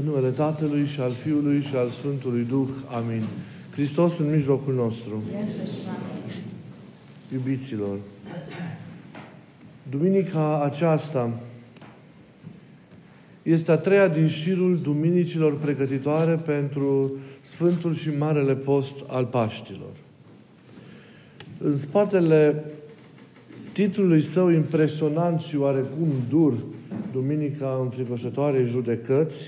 În numele Tatălui și al Fiului și al Sfântului Duh. Amin. Hristos în mijlocul nostru. Iubiților, duminica aceasta este a treia din șirul duminicilor pregătitoare pentru Sfântul și Marele Post al Paștilor. În spatele titlului său impresionant și oarecum dur, Duminica înfricoșătoare judecăți,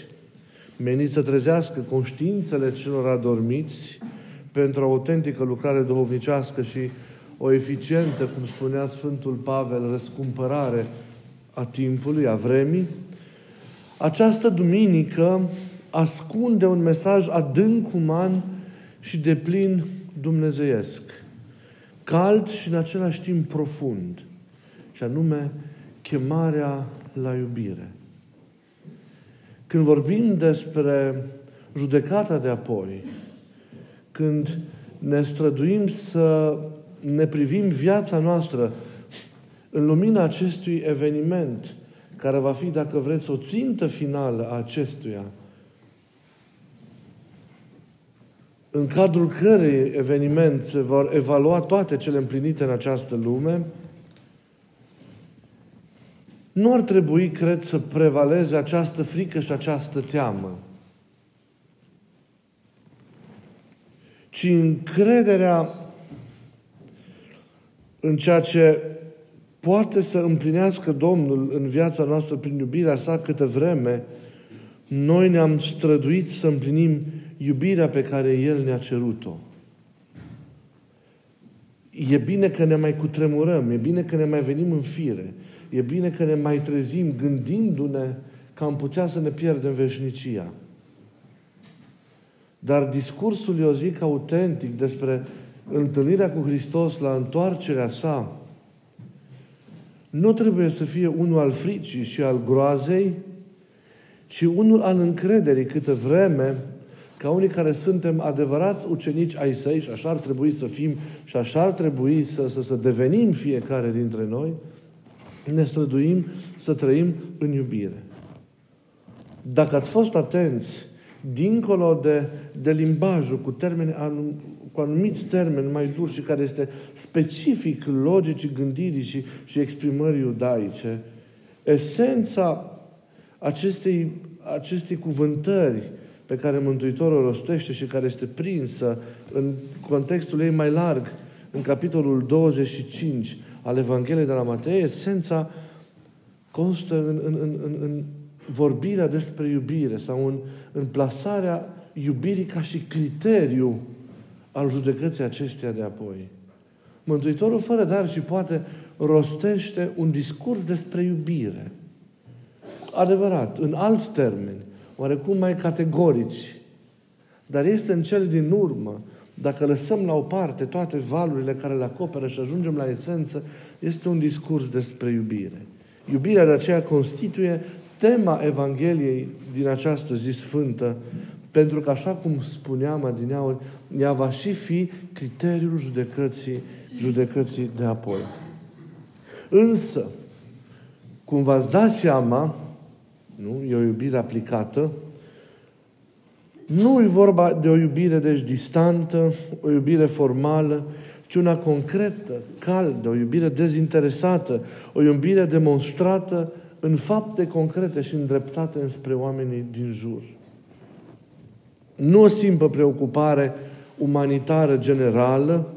menit să trezească conștiințele celor adormiți pentru o autentică lucrare duhovnicească și o eficientă, cum spunea Sfântul Pavel, răscumpărare a timpului, a vremii, această duminică ascunde un mesaj adânc uman și deplin dumnezeiesc, cald și în același timp profund, și anume chemarea la iubire. Când vorbim despre judecata de apoi, când ne străduim să ne privim viața noastră în lumina acestui eveniment, care va fi, dacă vreți, o țintă finală a acestuia, în cadrul cărei eveniment se vor evalua toate cele împlinite în această lume, nu ar trebui, cred, să prevaleze această frică și această teamă, ci încrederea în ceea ce poate să împlinească Domnul în viața noastră prin iubirea sa, câtă vreme noi ne-am străduit să împlinim iubirea pe care El ne-a cerut-o. E bine că ne mai cutremurăm, e bine că ne mai venim în fire, e bine că ne mai trezim gândindu-ne că am putea să ne pierdem veșnicia. Dar discursul, eu zic, autentic despre întâlnirea cu Hristos la întoarcerea sa nu trebuie să fie unul al fricii și al groazei, ci unul al încrederii, câtă vreme ca unii care suntem adevărați ucenici ai săi, și așa ar trebui să fim și așa ar trebui să devenim fiecare dintre noi, ne străduim să trăim în iubire. Dacă ați fost atenți, dincolo de limbajul cu termeni, cu anumiți termeni mai duri și care este specific logicii gândirii și exprimării iudaice, esența acestei cuvântări pe care Mântuitorul rostește și care este prinsă în contextul ei mai larg, în capitolul 25 al Evangheliei de la Matei, esența constă în vorbirea despre iubire sau în plasarea iubirii ca și criteriu al judecății acesteia de apoi. Mântuitorul, fără dar și poate, rostește un discurs despre iubire. Adevărat, în alți termeni, oarecum mai categorici, dar este în cel din urmă, dacă lăsăm la o parte toate valurile care le acoperă și ajungem la esență, este un discurs despre iubire. Iubirea de aceea constituie tema Evangheliei din această zi sfântă, pentru că, așa cum spuneam adineauri, ea va și fi criteriul judecății de apoi. Însă, cum v-ați dat seama, nu? E o iubire aplicată. Nu e vorba de o iubire, deci, distantă, o iubire formală, ci una concretă, caldă, o iubire dezinteresată, o iubire demonstrată în fapte concrete și îndreptate înspre oamenii din jur. Nu o simplă preocupare umanitară generală,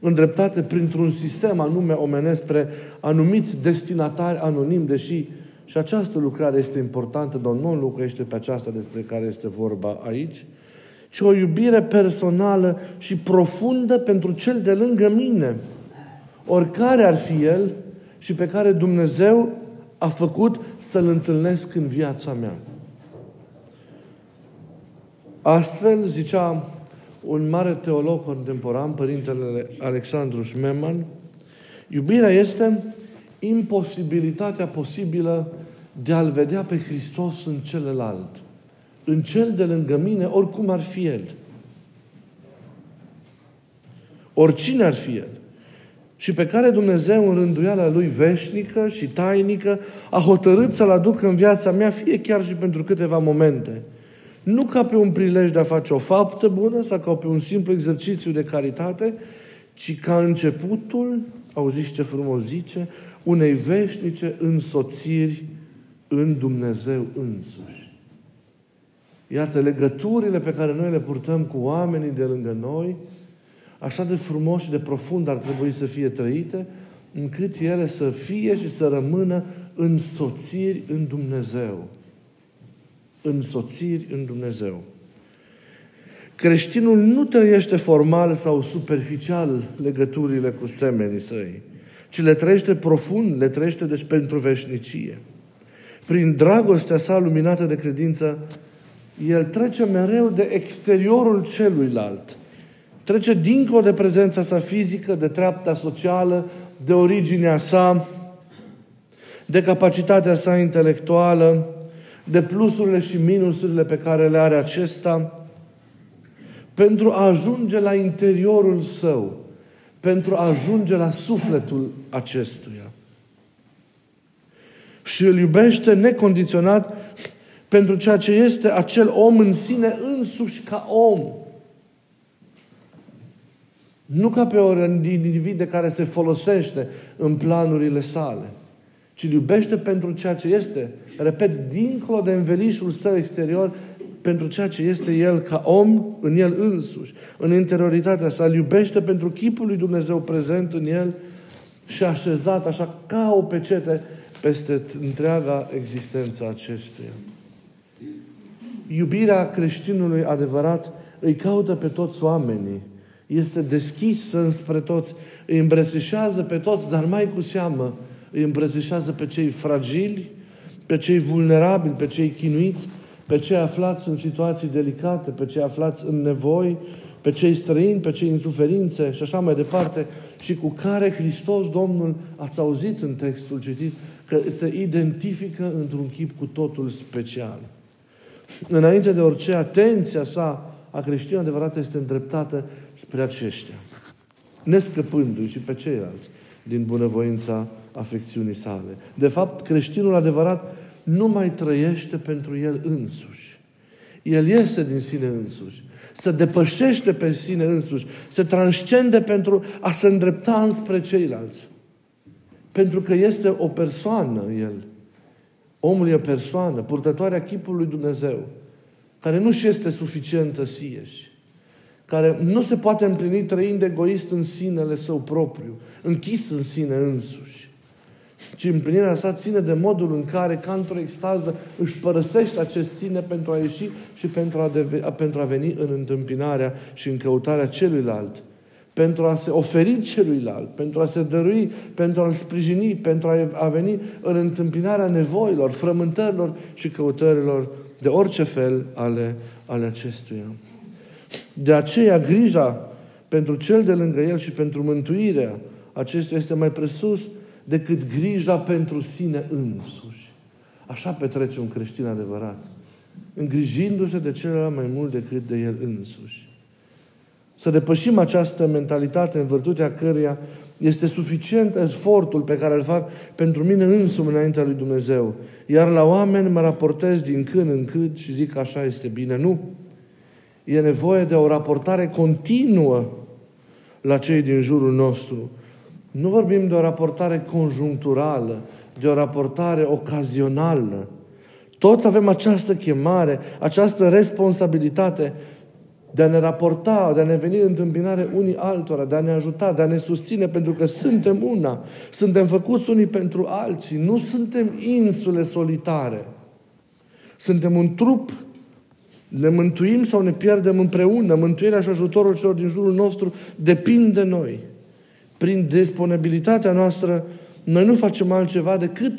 îndreptată printr-un sistem anume omenesc spre anumiți destinatari anonimi, deși și această lucrare este importantă, dar nu lucrește pe aceasta despre care este vorba aici, ci o iubire personală și profundă pentru cel de lângă mine, oricare ar fi el, și pe care Dumnezeu a făcut să-l întâlnesc în viața mea. Astfel, zicea un mare teolog contemporan, Părintele Alexandru Șmeman, iubirea este imposibilitatea posibilă de a-L vedea pe Hristos în celălalt, în cel de lângă mine, oricum ar fi el. Oricine ar fi el. Și pe care Dumnezeu, în rânduiala Lui veșnică și tainică, a hotărât să-L aducă în viața mea, fie chiar și pentru câteva momente. Nu ca pe un prilej de a face o faptă bună sau ca pe un simplu exercițiu de caritate, ci ca începutul, auziți ce frumos zice, unei veșnice însoțiri în Dumnezeu însuși. Iată, legăturile pe care noi le purtăm cu oamenii de lângă noi, așa de frumos și de profund ar trebui să fie trăite, încât ele să fie și să rămână însoțiri în Dumnezeu. Însoțiri în Dumnezeu. Creștinul nu trăiește formal sau superficial legăturile cu semenii săi, ci le trăiește profund, le trăiește deci pentru veșnicie. Prin dragostea sa luminată de credință, el trece mereu de exteriorul celuilalt. Trece dincolo de prezența sa fizică, de treapta socială, de originea sa, de capacitatea sa intelectuală, de plusurile și minusurile pe care le are acesta, pentru a ajunge la interiorul său, pentru a ajunge la sufletul acestuia. Și îl iubește necondiționat pentru ceea ce este acel om în sine însuși ca om. Nu ca pe un individ de care se folosește în planurile sale, ci iubește pentru ceea ce este, repet, dincolo de învelișul său exterior, pentru ceea ce este el ca om, în el însuși, în interioritatea sa, îl iubește pentru chipul lui Dumnezeu prezent în el și așezat așa ca o pecete peste întreaga existență acestuia. Iubirea creștinului adevărat îi caută pe toți oamenii, este deschisă înspre toți, îi îmbrățișează pe toți, dar mai cu seamă îi îmbrățișează pe cei fragili, pe cei vulnerabili, pe cei chinuiți, pe cei aflați în situații delicate, pe cei aflați în nevoi, pe cei străini, pe cei în suferințe și așa mai departe, și cu care Hristos Domnul, ați auzit în textul citit, că se identifică într-un chip cu totul special. Înainte de orice, atenția sa a creștinului adevărat este îndreptată spre aceștia, nescăpându-i și pe ceilalți din bunăvoința afecțiunii sale. De fapt, creștinul adevărat nu mai trăiește pentru el însuși. El iese din sine însuși, se depășește pe sine însuși, se transcende pentru a se îndrepta înspre ceilalți. Pentru că este o persoană el. Omul e o persoană, purtătoarea chipului lui Dumnezeu, care nu și este suficientă sieși, care nu se poate împlini trăind egoist în sinele său propriu, închis în sine însuși, ci împlinirea sa ține de modul în care, ca într-o extază, își părăsește acest sine pentru a ieși și pentru a veni în întâmpinarea și în căutarea celuilalt, pentru a se oferi celuilalt, pentru a se dărui, pentru a-l sprijini, pentru a veni în întâmpinarea nevoilor, frământărilor și căutărilor de orice fel ale acestuia. De aceea, grija pentru cel de lângă el și pentru mântuirea acestuia este mai presus decât grija pentru sine însuși. Așa petrece un creștin adevărat, îngrijindu-se de celălalt mai mult decât de el însuși. Să depășim această mentalitate în virtutea căreia este suficient efortul pe care îl fac pentru mine însumi înaintea lui Dumnezeu, iar la oameni mă raportez din când în când și zic că așa este bine. Nu! E nevoie de o raportare continuă la cei din jurul nostru. Nu vorbim de o raportare conjuncturală, de o raportare ocazională. Toți avem această chemare, această responsabilitate de a ne raporta, de a ne veni în întâmpinare unii altora, de a ne ajuta, de a ne susține, pentru că suntem una. Suntem făcuți unii pentru alții. Nu suntem insule solitare. Suntem un trup. Ne mântuim sau ne pierdem împreună. Mântuirea și ajutorul celor din jurul nostru depind de noi. Prin disponibilitatea noastră, noi nu facem altceva decât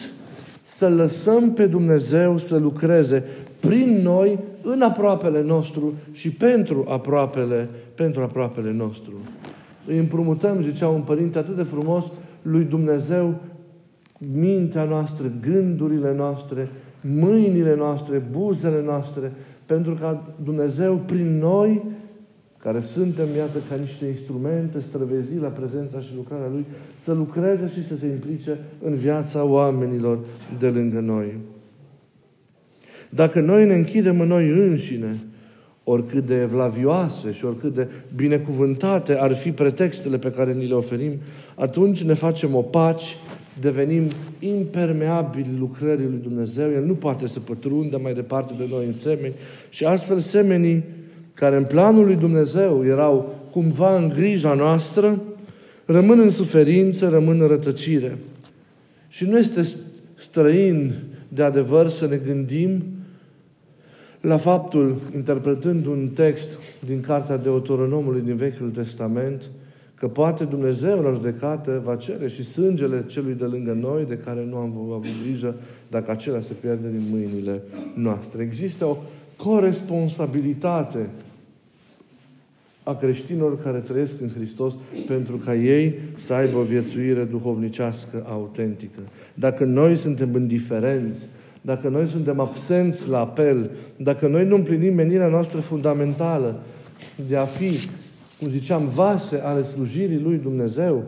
să lăsăm pe Dumnezeu să lucreze prin noi, în aproapele nostru și pentru aproapele nostru. Îi împrumutăm, zicea un părinte atât de frumos, lui Dumnezeu mintea noastră, gândurile noastre, mâinile noastre, buzele noastre, pentru ca Dumnezeu prin noi, care suntem, iată, ca niște instrumente străvezii la prezența și lucrarea Lui, să lucreze și să se implice în viața oamenilor de lângă noi. Dacă noi ne închidem în noi înșine, oricât de evlavioase și oricât de binecuvântate ar fi pretextele pe care ni le oferim, atunci ne facem opaci, devenim impermeabili lucrării lui Dumnezeu. El nu poate să pătrundă mai departe de noi în semeni. Și astfel semenii care în planul lui Dumnezeu erau cumva în grija noastră, rămân în suferință, rămân în rătăcire. Și nu este străin de adevăr să ne gândim la faptul, interpretând un text din Cartea Deuteronomului din Vechiul Testament, că poate Dumnezeu la judecată va cere și sângele celui de lângă noi, de care nu am avut grijă, dacă acela se pierde din mâinile noastre. Există o coresponsabilitate a creștinilor care trăiesc în Hristos pentru ca ei să aibă o viețuire duhovnicească autentică. Dacă noi suntem indiferenți, dacă noi suntem absenți la apel, dacă noi nu împlinim menirea noastră fundamentală de a fi, cum ziceam, vase ale slujirii lui Dumnezeu,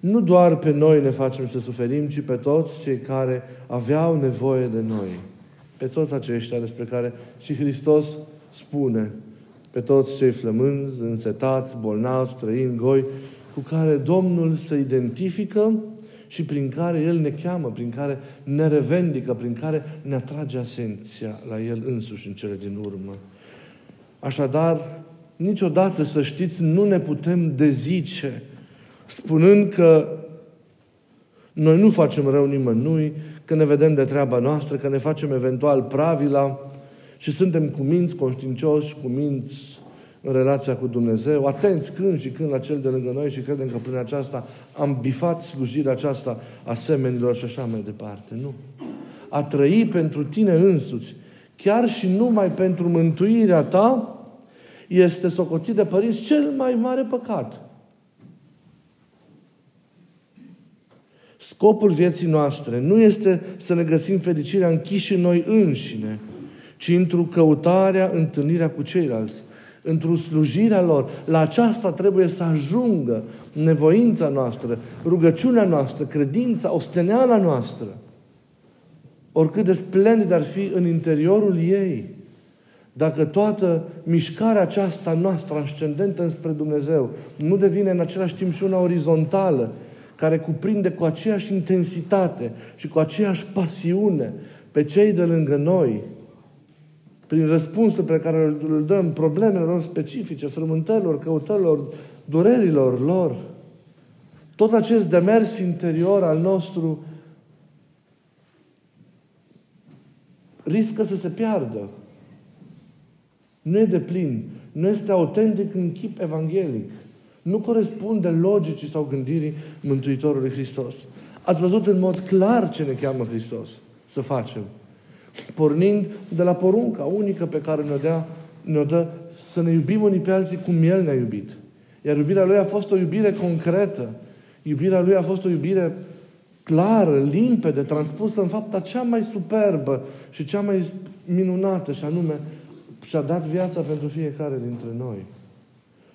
nu doar pe noi ne facem să suferim, ci pe toți cei care aveau nevoie de noi. Pe toți aceștia despre care și Hristos spune: pe toți cei flămânzi, însetați, bolnavi, străini, goi, cu care Domnul se identifică și prin care El ne cheamă, prin care ne revendică, prin care ne atrage atenția la El însuși în cele din urmă. Așadar, niciodată, să știți, nu ne putem dezice spunând că noi nu facem rău nimănui, că ne vedem de treaba noastră, că ne facem eventual pravila și suntem cuminți, conștiincioși, cuminți în relația cu Dumnezeu, atenți când și când la cel de lângă noi și credem că prin aceasta am bifat slujirea aceasta a semenilor și așa mai departe. Nu. A trăi pentru tine însuți, chiar și numai pentru mântuirea ta, este socotit de părinți cel mai mare păcat. Scopul vieții noastre nu este să ne găsim fericirea închiși în noi înșine, ci într-o căutarea, întâlnirea cu ceilalți, într-o slujirea lor. La aceasta trebuie să ajungă nevoința noastră, rugăciunea noastră, credința, osteneala noastră. Oricât de splendid ar fi în interiorul ei, dacă toată mișcarea aceasta noastră ascendentă înspre Dumnezeu nu devine în același timp și una orizontală, care cuprinde cu aceeași intensitate și cu aceeași pasiune pe cei de lângă noi, prin răspunsul pe care îl dăm problemelor specifice, frământărilor, căutărilor, durerilor lor, tot acest demers interior al nostru riscă să se piardă. Nu e deplin, nu este autentic în chip evanghelic. Nu corespunde logicii sau gândirii Mântuitorului Hristos. Ați văzut în mod clar ce ne cheamă Hristos să facem, pornind de la porunca unică pe care ne-o dă să ne iubim unii pe alții cum El ne-a iubit. Iar iubirea Lui a fost o iubire concretă. Iubirea Lui a fost o iubire clară, limpede, transpusă în fapta cea mai superbă și cea mai minunată, și anume, și-a dat viața pentru fiecare dintre noi.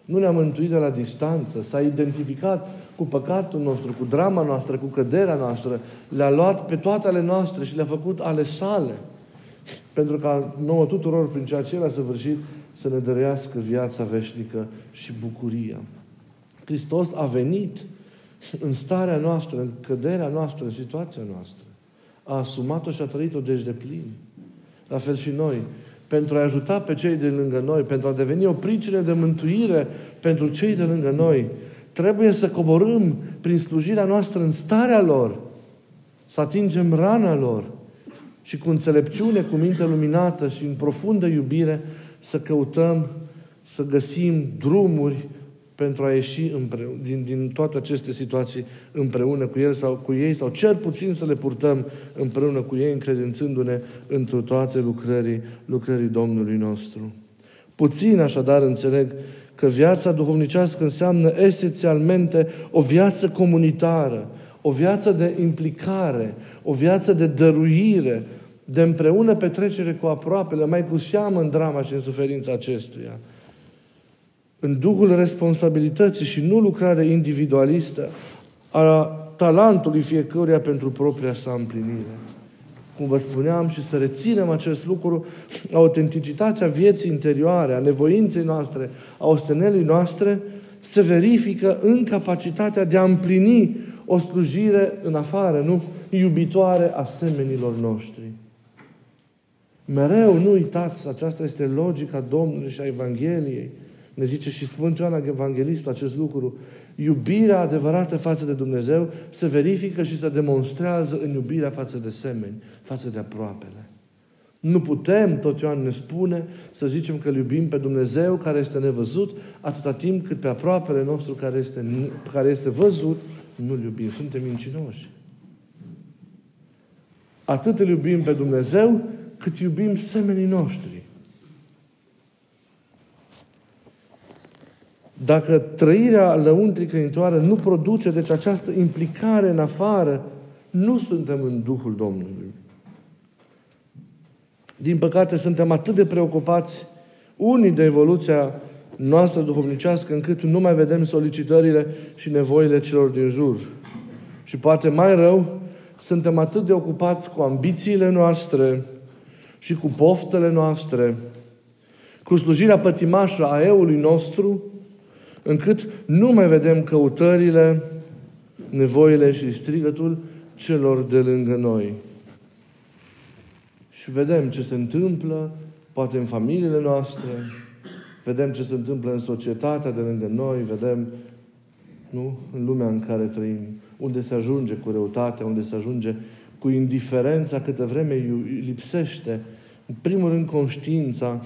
Nu ne-a mântuit de la distanță, s-a identificat cu păcatul nostru, cu drama noastră, cu căderea noastră, le-a luat pe toate ale noastre și le-a făcut ale sale, pentru ca nouă tuturor, prin ceea ce El a săvârșit, să ne dăruiască viața veșnică și bucuria. Hristos a venit în starea noastră, în căderea noastră, în situația noastră. A asumat-o și a trăit-o deci de plin. La fel și noi, pentru a ajuta pe cei de lângă noi, pentru a deveni o pricină de mântuire pentru cei de lângă noi, trebuie să coborâm prin slujirea noastră în starea lor, să atingem rana lor și cu înțelepciune, cu minte luminată și în profundă iubire să căutăm, să găsim drumuri pentru a ieși din toate aceste situații împreună cu El sau cu ei, sau cel puțin să le purtăm împreună cu ei, încredințându-ne întru toate lucrării Domnului nostru. Puțin așadar înțeleg că viața duhovnicească înseamnă esențialmente o viață comunitară, o viață de implicare, o viață de dăruire, de împreună petrecere cu aproapele, mai cu seamă în drama și în suferința acestuia. În duhul responsabilității și nu lucrare individualistă a talentului fiecăruia pentru propria sa împlinire. cum vă spuneam, și să reținem acest lucru, autenticitatea vieții interioare, a nevoinței noastre, a ostenelii noastre, se verifică în capacitatea de a împlini o slujire în afară, nu? Iubitoare a semenilor noștri. Mereu nu uitați, aceasta este logica Domnului și a Evangheliei. Ne zice și Sfântul Ioan Evanghelistul acest lucru. Iubirea adevărată față de Dumnezeu se verifică și se demonstrează în iubirea față de semeni, față de aproapele. Nu putem, tot Ioan ne spune, să zicem că iubim pe Dumnezeu care este nevăzut, atâta timp cât pe aproapele nostru care este văzut, nu-L iubim. Suntem mincinoși. Atât îl iubim pe Dumnezeu, cât iubim semenii noștri. Dacă trăirea lăuntrică interioară nu produce, deci, această implicare în afară, nu suntem în Duhul Domnului. Din păcate, suntem atât de preocupați unii de evoluția noastră duhovnicească, încât nu mai vedem solicitările și nevoile celor din jur. Și poate mai rău, suntem atât de ocupați cu ambițiile noastre și cu poftele noastre, cu slujirea pătimașă a eului nostru, încât nu mai vedem căutările, nevoile și strigătul celor de lângă noi. Și vedem ce se întâmplă, poate în familiile noastre, vedem ce se întâmplă în societatea de lângă noi, vedem, nu? În lumea în care trăim, unde se ajunge cu răutatea, unde se ajunge cu indiferența, câtă vreme lipsește, în primul rând, conștiința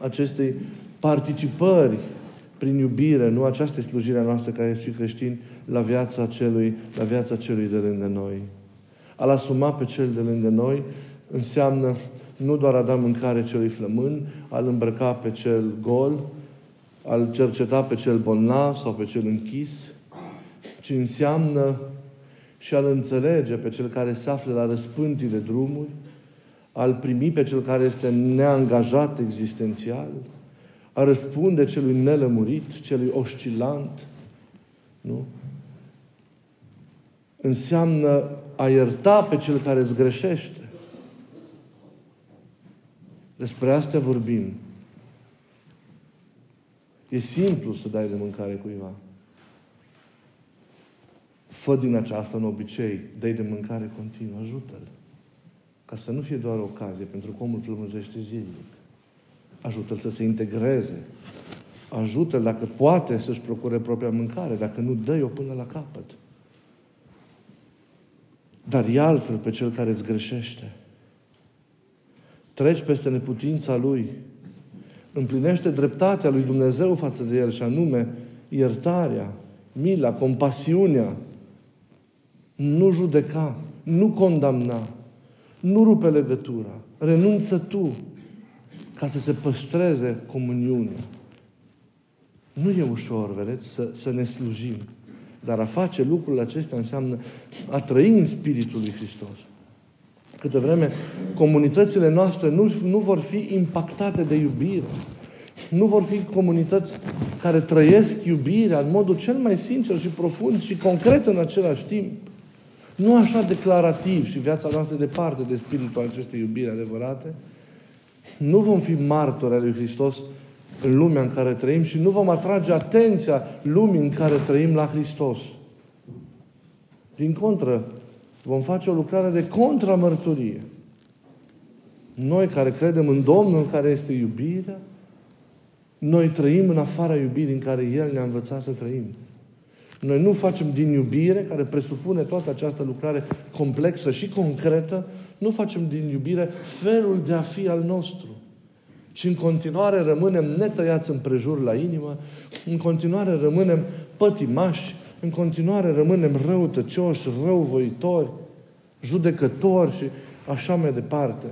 acestei participări prin iubire, nu? Aceasta e slujirea noastră care este și creștin la viața celui de lângă noi. A-l asuma pe cel de lângă noi înseamnă nu doar a da mâncare celui flămân, a-l îmbrăca pe cel gol, a-l cerceta pe cel bolnav sau pe cel închis, ci înseamnă și a-l înțelege pe cel care se află la răspântii de drumuri, a-l primi pe cel care este neangajat existențial, a răspunde celui nelămurit, celui oscilant, nu? Înseamnă a ierta pe cel care îți greșește. Despre asta vorbim. E simplu să dai de mâncare cuiva. Fă din aceasta un obicei, dă-i de mâncare continuu, ajută-l. Ca să nu fie doar o ocazie, pentru că omul flămânzește zilnic. Ajută-l să se integreze. Ajută-l, dacă poate, să-și procure propria mâncare. Dacă nu, dă-i-o până la capăt. Dar e altfel pe cel care îți greșește. Treci peste neputința lui. Împlinește dreptatea lui Dumnezeu față de el, și anume iertarea, mila, compasiunea. Nu judeca, nu condamna, nu rupe legătura. Renunță tu, ca să se păstreze comuniunea. Nu e ușor, vedeți, să ne slujim. Dar a face lucrurile acestea înseamnă a trăi în Spiritul lui Hristos. Câte vreme comunitățile noastre nu vor fi impactate de iubire. Nu vor fi comunități care trăiesc iubirea în modul cel mai sincer și profund și concret în același timp. Nu așa declarativ, și viața noastră departe de spiritul acestei iubiri adevărate. Nu vom fi martori ai lui Hristos în lumea în care trăim și nu vom atrage atenția lumii în care trăim la Hristos. Din contră, vom face o lucrare de contramărturie. Noi care credem în Domnul care este iubirea, noi trăim în afara iubirii în care El ne-a învățat să trăim. Noi nu facem din iubire, care presupune toată această lucrare complexă și concretă, nu facem din iubire felul de a fi al nostru. Ci în continuare rămânem netăiați împrejur la inimă, în continuare rămânem pătimași, în continuare rămânem răutăcioși, răuvoitori, judecători și așa mai departe.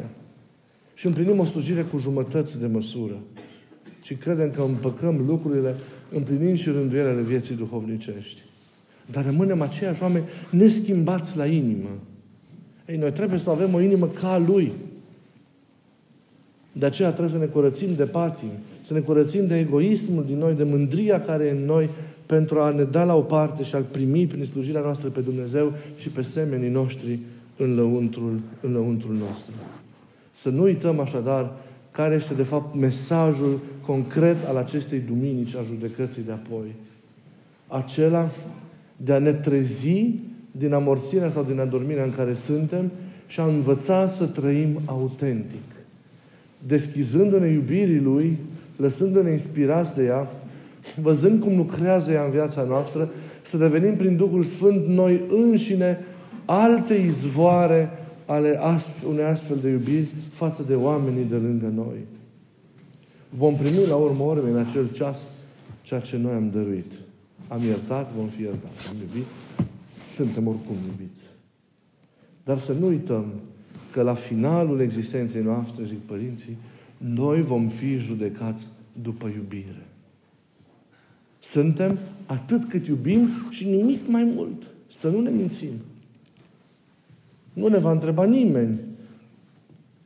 Și împlinim o slujire cu jumătăți de măsură. Și credem că împăcăm lucrurile împlinind și rânduielele vieții duhovnicești. Dar rămânem aceiași oameni neschimbați la inimă. Ei, noi trebuie să avem o inimă ca a Lui. De aceea trebuie să ne curățim de patim, să ne curățim de egoismul din noi, de mândria care e în noi, pentru a ne da la o parte și a-L primi prin slujirea noastră pe Dumnezeu și pe semenii noștri în lăuntrul nostru. Să nu uităm așadar care este de fapt mesajul concret al acestei duminici a judecății de apoi. Acela de a ne trezi din amorțirea sau din adormirea în care suntem și a învăța să trăim autentic. Deschizându-ne iubirii Lui, lăsându-ne inspirați de ea, văzând cum lucrează ea în viața noastră, să devenim prin Duhul Sfânt noi înșine alte izvoare ale unei astfel de iubiri față de oamenii de lângă noi. Vom primi la urmă orme în acel ceas ceea ce noi am dăruit. Am iertat, vom fi iertați. Am iubit, suntem oricum iubiți. Dar să nu uităm că la finalul existenței noastre, zic părinții, noi vom fi judecați după iubire. Suntem atât cât iubim și nimic mai mult. Să nu ne mințim. Nu ne va întreba nimeni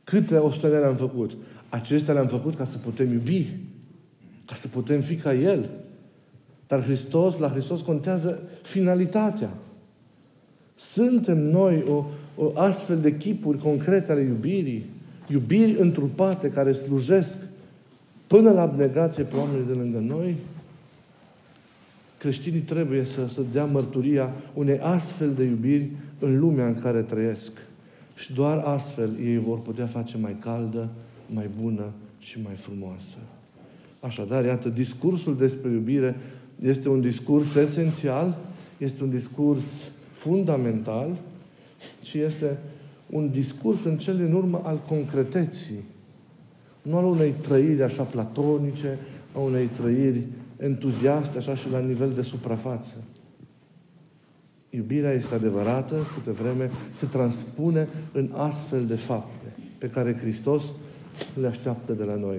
câte obstacole le-am făcut. Acestea le-am făcut ca să putem iubi, ca să putem fi ca El. Dar la Hristos contează finalitatea. Suntem noi o astfel de chipuri concrete ale iubirii, iubiri întrupate care slujesc până la abnegație pe oamenii de lângă noi. Creștinii trebuie să dea mărturia unei astfel de iubiri în lumea în care trăiesc. Și doar astfel ei vor putea face mai caldă, mai bună și mai frumoasă. Așadar, iată, discursul despre iubire este un discurs esențial, este un discurs fundamental și este un discurs în cele din urmă al concreteții. Nu al unei trăiri așa platonice, a unei trăiri entuziaste, așa și la nivel de suprafață. Iubirea este adevărată, câte vreme se transpune în astfel de fapte pe care Hristos le așteaptă de la noi.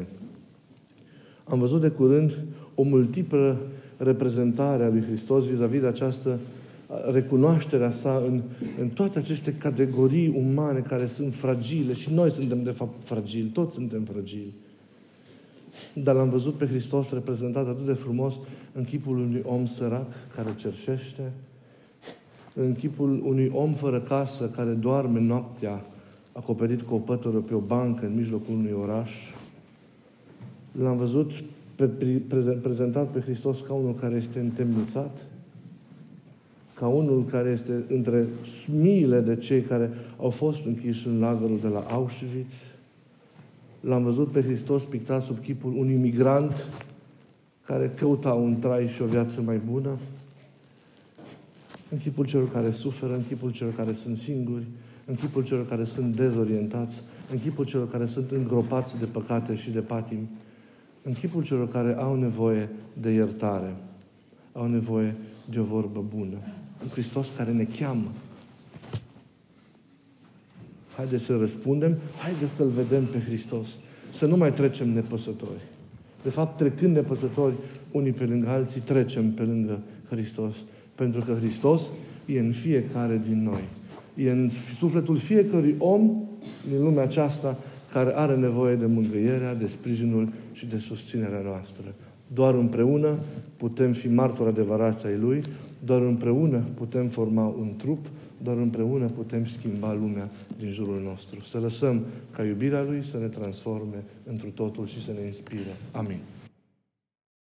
Am văzut de curând o multiplă reprezentare a lui Hristos vis-a-vis de această recunoașterea sa în toate aceste categorii umane care sunt fragile și noi suntem de fapt fragili, toți suntem fragili. Dar l-am văzut pe Hristos reprezentat atât de frumos în chipul unui om sărac care cerșește, în chipul unui om fără casă care doarme noaptea acoperit cu o pătură pe o bancă în mijlocul unui oraș. L-am văzut prezentat pe Hristos ca unul care este întemnițat, ca unul care este între miile de cei care au fost închiși în lagărul de la Auschwitz. L-am văzut pe Hristos pictat sub chipul unui migrant care căuta un trai și o viață mai bună, în chipul celor care suferă, în chipul celor care sunt singuri, în chipul celor care sunt dezorientați, în chipul celor care sunt îngropați de păcate și de patimi, în chipul celor care au nevoie de iertare, au nevoie de o vorbă bună. Un Hristos care ne cheamă. Haideți să răspundem, haideți să-L vedem pe Hristos. Să nu mai trecem nepăsători. De fapt, trecând nepăsători unii pe lângă alții, trecem pe lângă Hristos. Pentru că Hristos e în fiecare din noi. E în sufletul fiecărui om din lumea aceasta care are nevoie de mângâierea, de sprijinul și de susținerea noastră. Doar împreună putem fi martori adevărați ai Lui, doar împreună putem forma un trup, doar împreună putem schimba lumea din jurul nostru. Să lăsăm ca iubirea Lui să ne transforme întru totul și să ne inspire. Amin.